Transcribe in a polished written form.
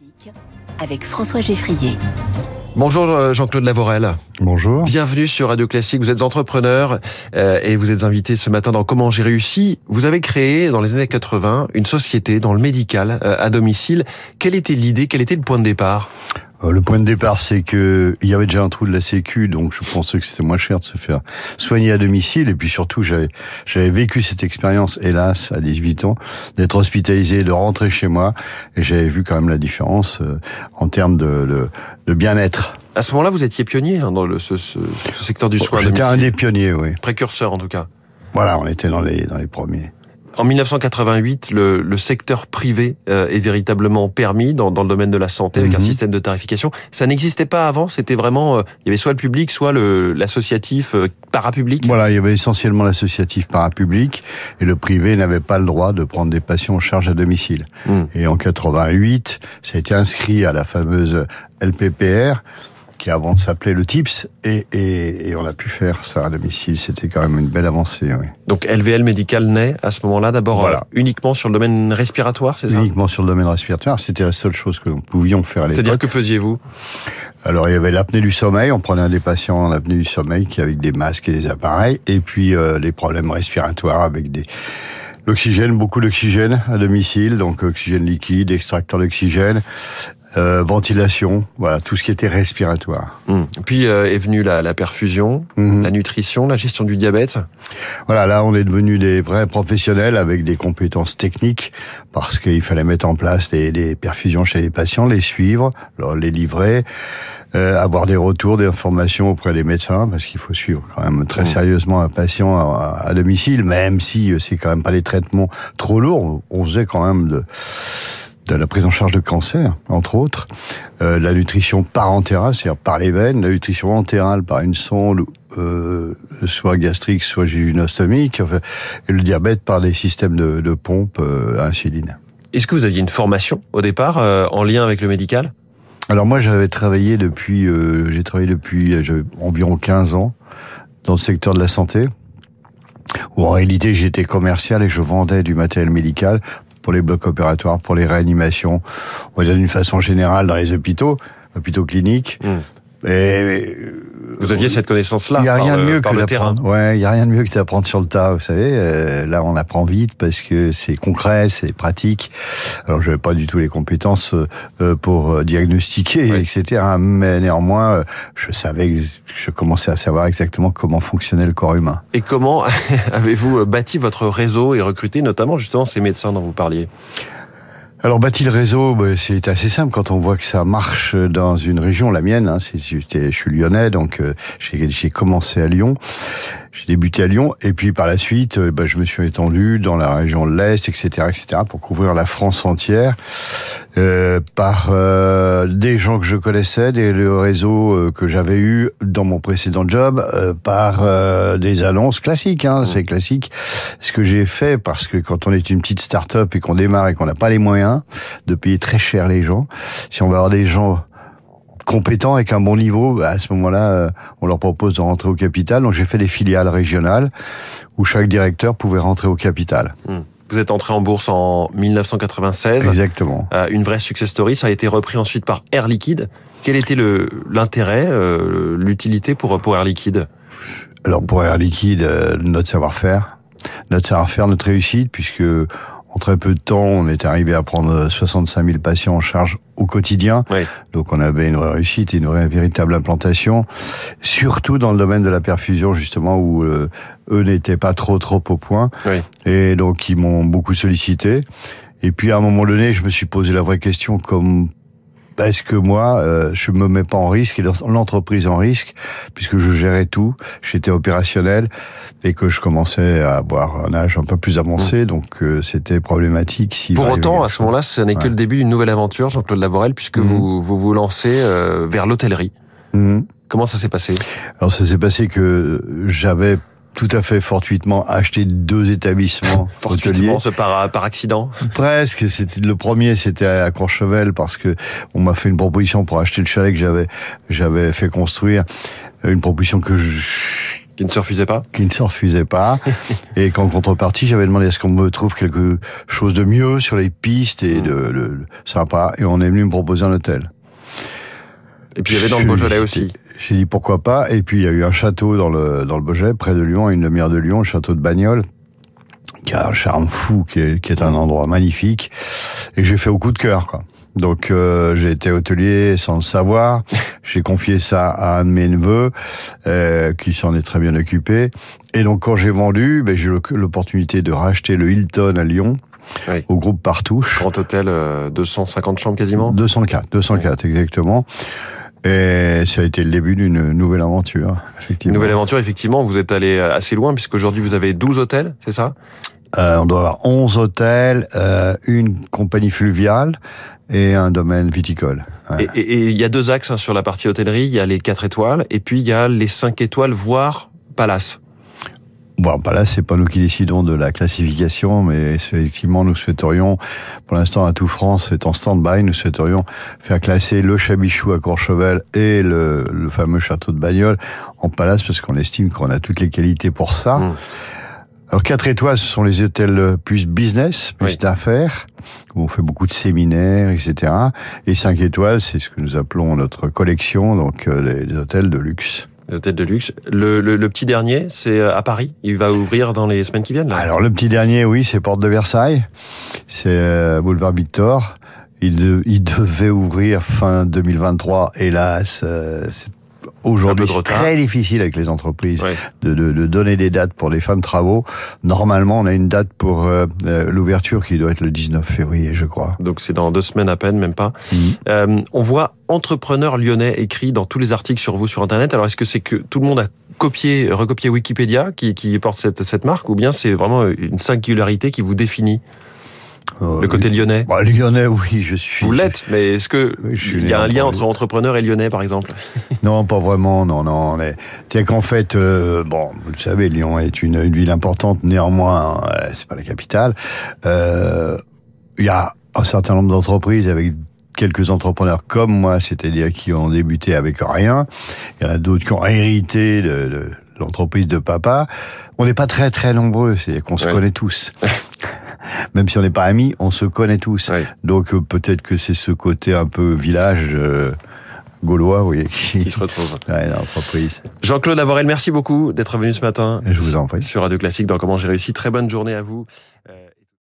Classique avec François Geffrier. Bonjour Jean-Claude Lavorel. Bonjour. Bienvenue sur Radio Classique. Vous êtes entrepreneur et vous êtes invité ce matin dans Comment j'ai réussi. Vous avez créé dans les années 80 une société dans le médical à domicile. Quelle était l'idée? Quel était le point de départ? Le point de départ, c'est que il y avait déjà un trou de la sécu, donc je pensais que c'était moins cher de se faire soigner à domicile. Et puis surtout, j'avais vécu cette expérience, hélas, à 18 ans, d'être hospitalisé, de rentrer chez moi. Et j'avais vu quand même la différence en termes de bien-être. À ce moment-là, vous étiez pionnier hein, dans ce secteur du soin. J'étais un des pionniers, oui. Précurseur, en tout cas. Voilà, on était dans les premiers. En 1988, le secteur privé est véritablement permis dans le domaine de la santé avec un système de tarification. Ça n'existait pas avant, c'était vraiment... il y avait soit le public, soit l'associatif parapublic. Voilà, il y avait essentiellement l'associatif parapublic et le privé n'avait pas le droit de prendre des patients en charge à domicile. Et en 88, ça a été inscrit à la fameuse LPPR, qui avant s'appelait le TIPS, et on a pu faire ça à domicile. C'était quand même une belle avancée, oui. Donc LVL médical naît à ce moment-là, d'abord voilà. Uniquement sur le domaine respiratoire, c'est ça? Uniquement sur le domaine respiratoire, c'était la seule chose que nous pouvions faire à l'époque. C'est-à-dire, que faisiez-vous? Alors, il y avait l'apnée du sommeil, on prenait des patients en apnée du sommeil, qui avec des masques et des appareils, et puis les problèmes respiratoires avec des... l'oxygène, beaucoup d'oxygène à domicile, donc oxygène liquide, extracteur d'oxygène... ventilation, voilà, tout ce qui était respiratoire. Puis est venue la perfusion, la nutrition, la gestion du diabète. Voilà, là on est devenus des vrais professionnels avec des compétences techniques parce qu'il fallait mettre en place des perfusions chez les patients, les suivre, les livrer, avoir des retours, des informations auprès des médecins parce qu'il faut suivre quand même très sérieusement un patient à domicile, même si c'est quand même pas des traitements trop lourds. On faisait quand même de la prise en charge de cancer, entre autres, la nutrition parentérale, c'est-à-dire par les veines, la nutrition entérale par une sonde, soit gastrique, soit jéjunostomique, enfin, et le diabète par des systèmes de pompe à insuline. Est-ce que vous aviez une formation, au départ, en lien avec le médical? Alors moi, j'ai travaillé depuis environ 15 ans dans le secteur de la santé, où en réalité, j'étais commercial et je vendais du matériel médical pour les blocs opératoires, pour les réanimations, on va dire d'une façon générale dans les hôpitaux cliniques. Et vous aviez cette connaissance-là. Il n'y a rien de mieux que d'apprendre. Ouais, il y a rien de mieux que d'apprendre sur le tas. Vous savez, là on apprend vite parce que c'est concret, c'est pratique. Alors j'avais pas du tout les compétences pour diagnostiquer, etc. Mais néanmoins, je commençais à savoir exactement comment fonctionnait le corps humain. Et comment avez-vous bâti votre réseau et recruté notamment justement ces médecins dont vous parliez? Alors, bâtir le réseau, c'est assez simple quand on voit que ça marche dans une région, la mienne. Hein, je suis lyonnais, donc j'ai commencé à Lyon. J'ai débuté à Lyon et puis par la suite, je me suis étendu dans la région de l'Est, etc., pour couvrir la France entière par des gens que je connaissais, le réseau que j'avais eu dans mon précédent job, par des annonces classiques. Hein, c'est classique ce que j'ai fait parce que quand on est une petite start-up et qu'on démarre et qu'on n'a pas les moyens de payer très cher les gens, si on veut avoir des gens compétents avec un bon niveau, à ce moment-là, on leur propose de rentrer au capital. Donc j'ai fait des filiales régionales où chaque directeur pouvait rentrer au capital. Vous êtes entré en bourse en 1996. Exactement. Une vraie success story. Ça a été repris ensuite par Air Liquide. Quel était l'intérêt, l'utilité pour Air Liquide? Alors pour Air Liquide, notre savoir-faire, notre réussite, puisque en très peu de temps, on est arrivé à prendre 65 000 patients en charge au quotidien. Oui. Donc on avait une vraie réussite, une vraie véritable implantation, surtout dans le domaine de la perfusion, justement, où eux n'étaient pas trop au point. Oui. Et donc ils m'ont beaucoup sollicité. Et puis à un moment donné, je me suis posé la vraie question comme... est-ce que moi, je me mets pas en risque et l'entreprise en risque, puisque je gérais tout, j'étais opérationnel et que je commençais à avoir un âge un peu plus avancé, donc c'était problématique. Pour autant, à ce moment-là, ce n'est que le début d'une nouvelle aventure, Jean-Claude Lavorel, puisque vous lancez vers l'hôtellerie. Comment ça s'est passé? Alors ça s'est passé que j'avais tout à fait fortuitement acheté deux établissements hôteliers. Par accident? Presque. Le premier, c'était à Courchevel parce que on m'a fait une proposition pour acheter le chalet que j'avais fait construire. Une proposition que Qui ne se refusait pas. Qui ne se refusait pas. Et qu'en contrepartie, j'avais demandé à ce qu'on me trouve quelque chose de mieux sur les pistes et de sympa. Et on est venu me proposer un hôtel. Et puis il y avait dans le Beaujolais aussi. J'ai dit pourquoi pas. Et puis il y a eu un château dans le Beaujolais, près de Lyon, à une demi-heure de Lyon, le château de Bagnols, qui a un charme fou, qui est un endroit magnifique. Et j'ai fait au coup de cœur, quoi. Donc j'ai été hôtelier sans le savoir. J'ai confié ça à un de mes neveux qui s'en est très bien occupé. Et donc quand j'ai vendu, j'ai eu l'opportunité de racheter le Hilton à Lyon. Oui. Au groupe Partouche. Grand hôtel, 250 chambres quasiment. 204 ouais. Exactement. Et ça a été le début d'une nouvelle aventure, effectivement. Une nouvelle aventure, effectivement. Vous êtes allé assez loin, puisqu'aujourd'hui vous avez 12 hôtels, c'est ça ? On doit avoir 11 hôtels, une compagnie fluviale et un domaine viticole. Ouais. Et il y a deux axes hein, sur la partie hôtellerie. Il y a les 4 étoiles et puis il y a les 5 étoiles, voire palace. Bon, là, c'est pas nous qui décidons de la classification, mais effectivement, nous souhaiterions, pour l'instant, à tout France est en stand-by, nous souhaiterions faire classer le Chabichou à Courchevel et le fameux château de Bagnols en palace, parce qu'on estime qu'on a toutes les qualités pour ça. Mmh. Alors, 4 étoiles, ce sont les hôtels plus business, plus d'affaires, où on fait beaucoup de séminaires, etc. Et 5 étoiles, c'est ce que nous appelons notre collection, donc les hôtels de luxe. Les hôtels de luxe. Le petit dernier, c'est à Paris. Il va ouvrir dans les semaines qui viennent, là. Alors, le petit dernier, oui, c'est Porte de Versailles. C'est Boulevard Victor. Il devait ouvrir fin 2023. Hélas, aujourd'hui, c'est très difficile avec les entreprises de donner des dates pour des fins de travaux. Normalement, on a une date pour l'ouverture qui doit être le 19 février, je crois. Donc c'est dans 2 semaines à peine, même pas. Mmh. On voit entrepreneur lyonnais écrit dans tous les articles sur vous sur Internet. Alors est-ce que c'est que tout le monde a recopié Wikipédia qui porte cette marque, ou bien c'est vraiment une singularité qui vous définit? Le côté lyonnais. Lyonnais, oui, je suis. Vous l'êtes, mais est-ce que il y a un lien entre entrepreneur et lyonnais, par exemple? Non, pas vraiment, non. C'est qu'en fait, vous le savez, Lyon est une ville importante, néanmoins, c'est pas la capitale. Il y a un certain nombre d'entreprises avec quelques entrepreneurs comme moi, c'est-à-dire qui ont débuté avec rien. Il y en a d'autres qui ont hérité de l'entreprise de papa. On n'est pas très, très nombreux, c'est-à-dire qu'on se connaît tous. Même si on n'est pas amis, on se connaît tous. Oui. Donc peut-être que c'est ce côté un peu village gaulois, qui se retrouve. L'entreprise. Jean-Claude Lavorel, merci beaucoup d'être venu ce matin. Je vous en prie. Sur Radio Classique dans Comment j'ai réussi. Très bonne journée à vous.